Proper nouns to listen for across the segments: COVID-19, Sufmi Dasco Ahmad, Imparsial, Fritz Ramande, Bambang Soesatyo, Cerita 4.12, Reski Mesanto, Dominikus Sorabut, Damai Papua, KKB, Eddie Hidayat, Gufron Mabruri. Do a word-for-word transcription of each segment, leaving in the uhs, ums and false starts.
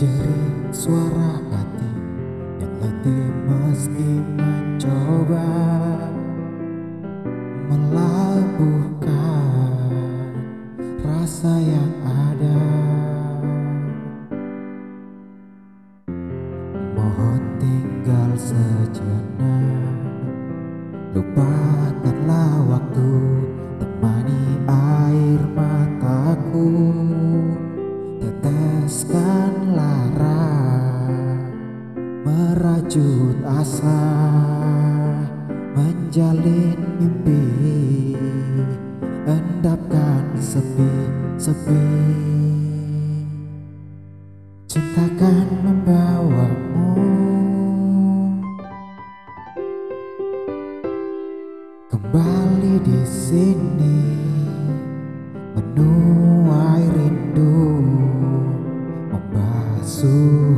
jerit suara hati yang letih meski mencoba melabuhkan rasa yang ada. Mohon tinggal sejenak, lupakanlah waktu, temani air mataku, teteskan lara, merajut asa, menjalin mimpi, endapkan sepi-sepi. Cintakan membawamu kembali di sini, menuai rindu, membasuh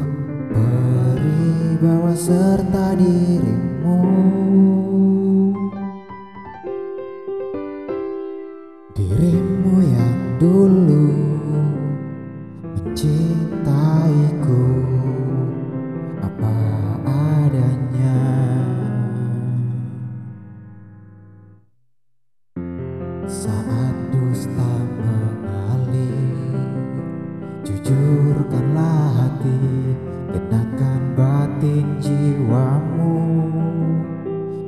peribawa serta dirimu. Dirimu yang dulu mencintaiku apa adanya. Saat dusta mengalir, jujurkanlah hati, kenakan batin jiwamu,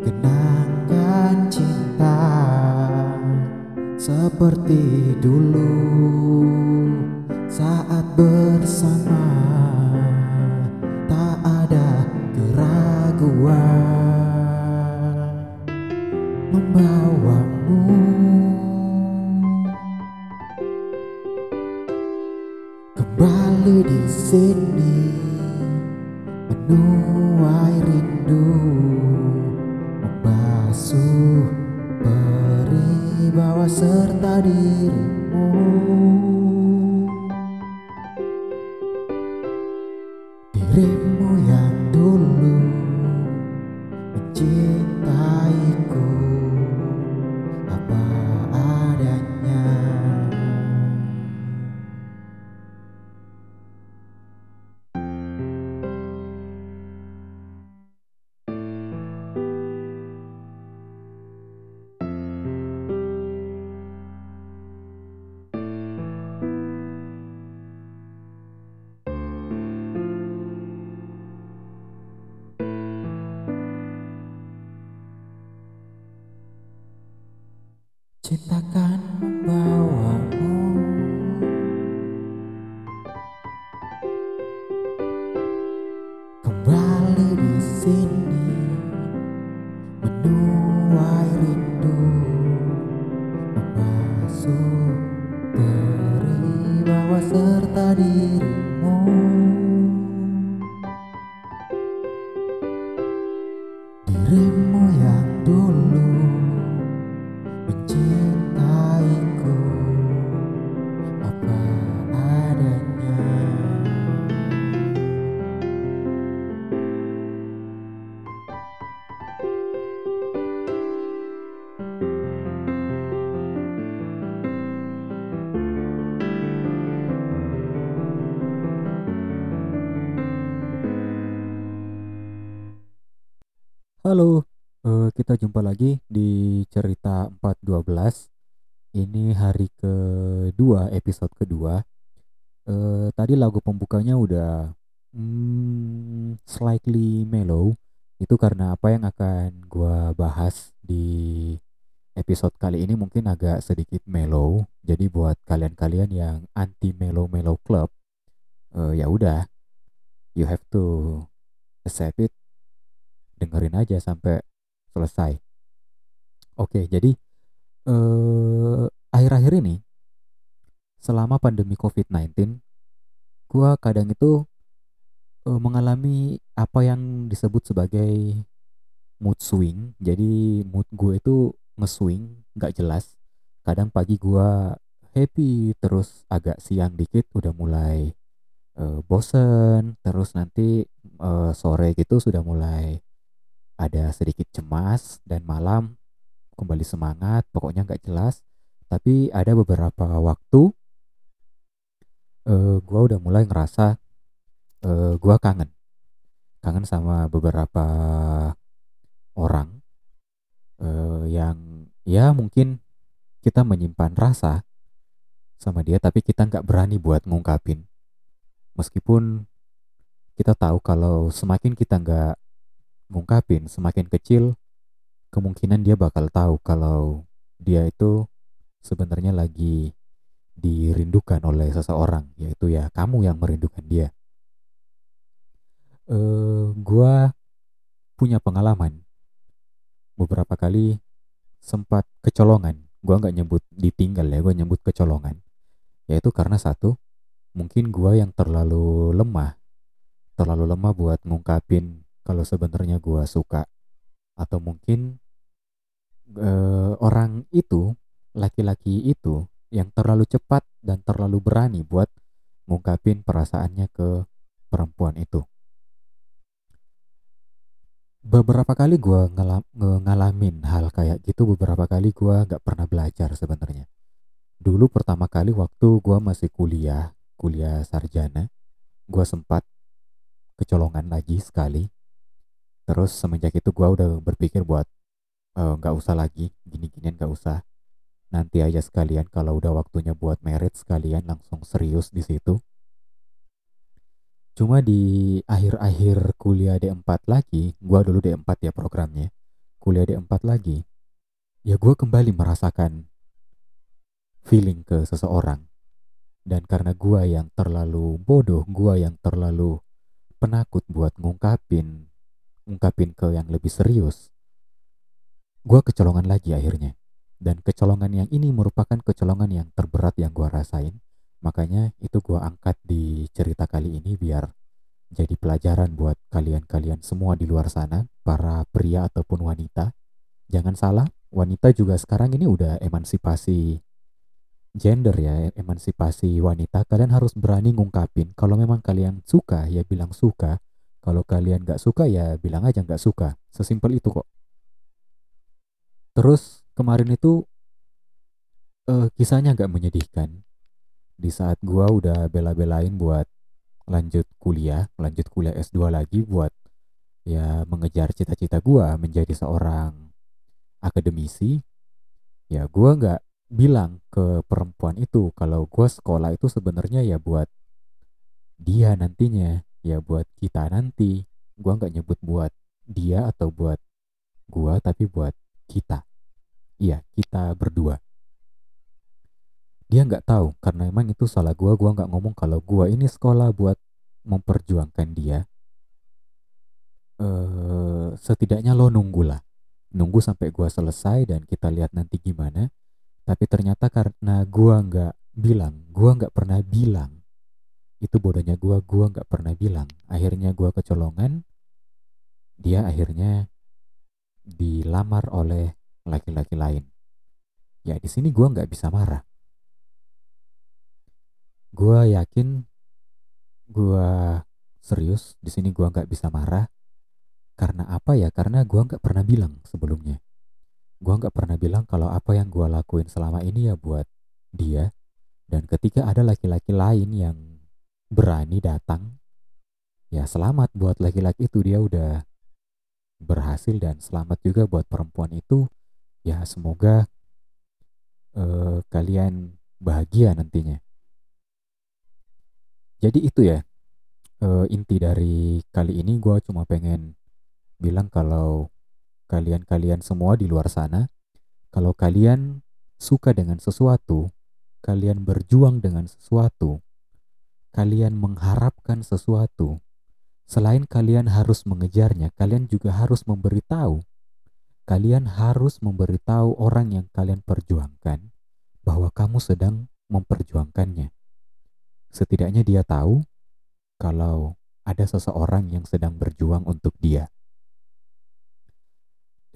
kenangkan cinta seperti dulu saat bersama. Tak ada keraguan membawamu kembali di sini, menuai rindu, membasuh peribawa serta dirimu. Dirimu yang dulu mencintaiku apa adanya. Cintakan membawamu kembali di sini, menuai rindu, membasuh peribawa serta dirimu. Dirimu yang dulu mencintaiku apa adanya. Halo, Uh, kita jumpa lagi di Cerita empat dua belas. Ini hari kedua, episode kedua. Uh, tadi lagu pembukanya udah mm, slightly mellow. Itu karena apa yang akan gua bahas di episode kali ini mungkin agak sedikit mellow. Jadi buat kalian-kalian yang anti mellow-mellow club, uh, ya udah, you have to accept it. Dengerin aja sampai selesai. Oke, jadi eh, akhir-akhir ini selama pandemi covid sembilan belas, gue kadang itu eh, mengalami apa yang disebut sebagai mood swing. Jadi mood gue itu nge-swing, gak jelas. Kadang pagi gue happy, terus agak siang dikit udah mulai eh, bosen, terus nanti eh, sore gitu sudah mulai ada sedikit cemas, dan malam kembali semangat, pokoknya gak jelas. Tapi ada beberapa waktu uh, gue udah mulai ngerasa uh, gue kangen kangen sama beberapa orang uh, yang ya mungkin kita menyimpan rasa sama dia, tapi kita nggak berani buat ngungkapin, meskipun kita tahu kalau semakin kita nggak ngungkapin, semakin kecil kemungkinan dia bakal tahu kalau dia itu sebenarnya lagi dirindukan oleh seseorang, yaitu ya kamu yang merindukan dia. Uh, gua punya pengalaman beberapa kali sempat kecolongan. Gua nggak nyebut ditinggal ya, gua nyebut kecolongan. Yaitu karena satu, mungkin gua yang terlalu lemah, terlalu lemah buat ngungkapin kalau sebenarnya gua suka, atau mungkin Uh, orang itu, laki-laki itu yang terlalu cepat dan terlalu berani buat ngungkapin perasaannya ke perempuan itu. Beberapa kali gue ngelam- ngalamin hal kayak gitu, beberapa kali gue gak pernah belajar sebenarnya. Dulu pertama kali waktu gue masih kuliah, kuliah sarjana, gue sempat kecolongan lagi sekali. Terus semenjak itu gue udah berpikir buat Uh, gak usah lagi, gini-ginian gak usah. Nanti aja sekalian kalau udah waktunya buat marriage, sekalian langsung serius di situ. Cuma di akhir-akhir kuliah D empat lagi, gua dulu D empat ya programnya, kuliah D empat lagi, ya gua kembali merasakan feeling ke seseorang. Dan karena gua yang terlalu bodoh, gua yang terlalu penakut buat ngungkapin, ngungkapin ke yang lebih serius, gue kecolongan lagi akhirnya. Dan kecolongan yang ini merupakan kecolongan yang terberat yang gue rasain. Makanya itu gue angkat di cerita kali ini biar jadi pelajaran buat kalian-kalian semua di luar sana, para pria ataupun wanita. Jangan salah, wanita juga sekarang ini udah emansipasi gender ya, emansipasi wanita. Kalian harus berani ngungkapin. Kalau memang kalian suka, ya bilang suka. Kalau kalian gak suka, ya bilang aja gak suka. Sesimpel itu kok. Terus kemarin itu uh, kisahnya gak menyedihkan. Di saat gue udah bela-belain buat lanjut kuliah, lanjut kuliah S dua lagi buat ya mengejar cita-cita gue menjadi seorang akademisi. Ya gue gak bilang ke perempuan itu kalau gue sekolah itu sebenarnya ya buat dia nantinya, ya buat kita nanti. Gue gak nyebut buat dia atau buat gue, tapi buat kita, iya kita berdua. Dia nggak tahu karena emang itu salah gue. Gue nggak ngomong kalau gue ini sekolah buat memperjuangkan dia. Uh, setidaknya lo nunggulah, nunggu sampai gue selesai dan kita lihat nanti gimana. Tapi ternyata karena gue nggak bilang, gue nggak pernah bilang, itu bodohnya gue. Gue nggak pernah bilang. Akhirnya gue kecolongan. Dia akhirnya dilamar oleh laki-laki lain. Ya di sini gue nggak bisa marah. Gue yakin, gue serius di sini gue nggak bisa marah. Karena apa ya? Karena gue nggak pernah bilang sebelumnya. Gue nggak pernah bilang kalau apa yang gue lakuin selama ini ya buat dia. Dan ketika ada laki-laki lain yang berani datang, ya selamat buat laki-laki itu, dia udah berhasil. Dan selamat juga buat perempuan itu, ya semoga uh, kalian bahagia nantinya. Jadi itu ya uh, inti dari kali ini. Gue cuma pengen bilang kalau kalian-kalian semua di luar sana, kalau kalian suka dengan sesuatu, kalian berjuang dengan sesuatu, kalian mengharapkan sesuatu, selain kalian harus mengejarnya, kalian juga harus memberitahu. Kalian harus memberitahu orang yang kalian perjuangkan bahwa kamu sedang memperjuangkannya. Setidaknya dia tahu kalau ada seseorang yang sedang berjuang untuk dia.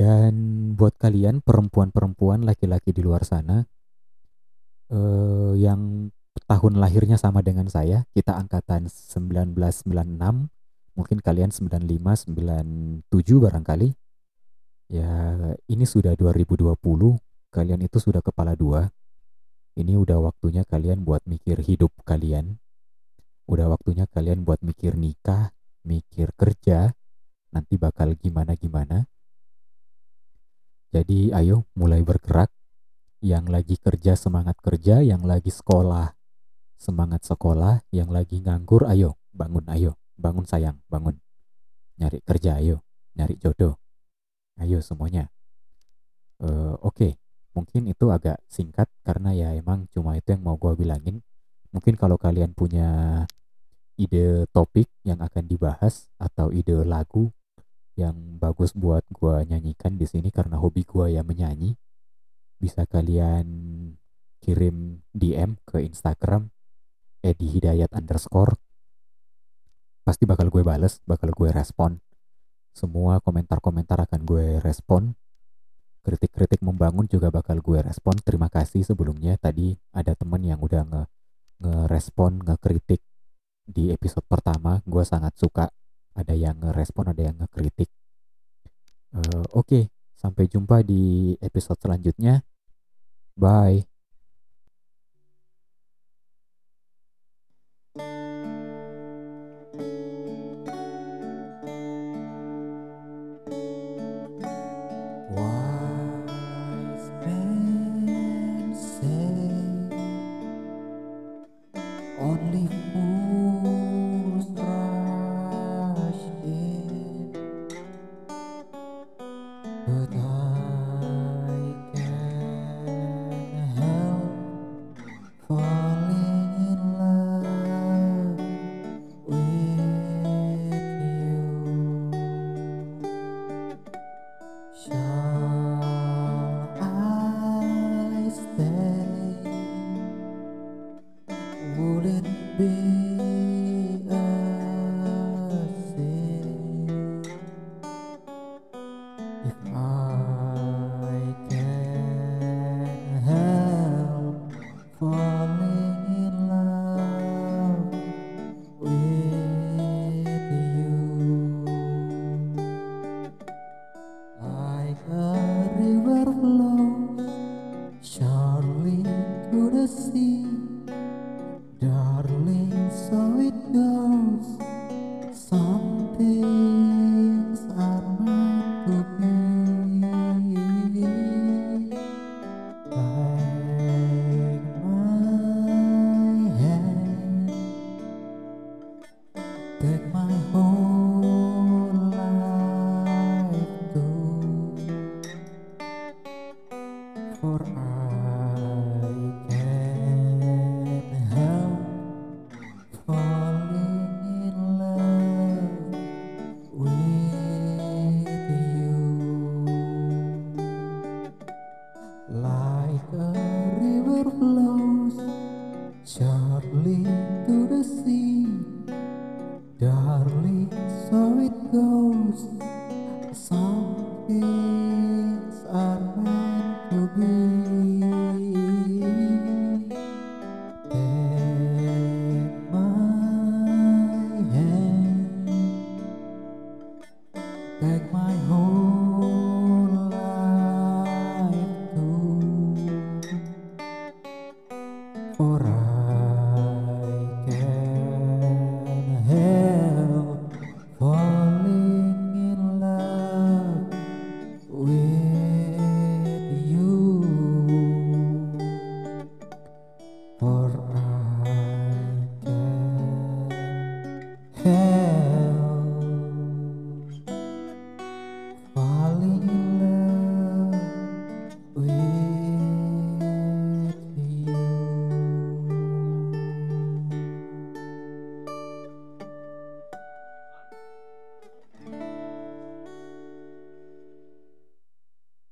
Dan buat kalian perempuan-perempuan, laki-laki di luar sana eh, yang tahun lahirnya sama dengan saya, kita angkatan sembilan belas sembilan puluh enam, mungkin kalian sembilan puluh lima sembilan puluh tujuh barangkali. Ya ini sudah dua ribu dua puluh, kalian itu sudah kepala dua. Ini udah waktunya kalian buat mikir hidup kalian. udah waktunya kalian buat mikir nikah, mikir kerja, nanti bakal gimana-gimana. Jadi ayo mulai bergerak. Yang lagi kerja semangat kerja, yang lagi sekolah semangat sekolah, yang lagi nganggur ayo bangun, ayo bangun sayang, bangun. Nyari kerja ayo, nyari jodoh. Ayo semuanya. Uh, Oke, okay. Mungkin itu agak singkat karena ya emang cuma itu yang mau gue bilangin. Mungkin kalau kalian punya ide topik yang akan dibahas atau ide lagu yang bagus buat gue nyanyikan di sini karena hobi gue ya menyanyi, bisa kalian kirim D M ke Instagram Eddie Hidayat underscore. Pasti bakal gue bales, bakal gue respon. Semua komentar-komentar akan gue respon. Kritik-kritik membangun juga bakal gue respon. Terima kasih sebelumnya. Tadi ada teman yang udah nge- ngerespon, ngekritik di episode pertama. Gue sangat suka. Ada yang ngerespon, ada yang ngekritik. Uh, Oke, okay. Sampai jumpa di episode selanjutnya. Bye. Wise men say only fools rush in, but I can't help falling in love with you. Shall Ora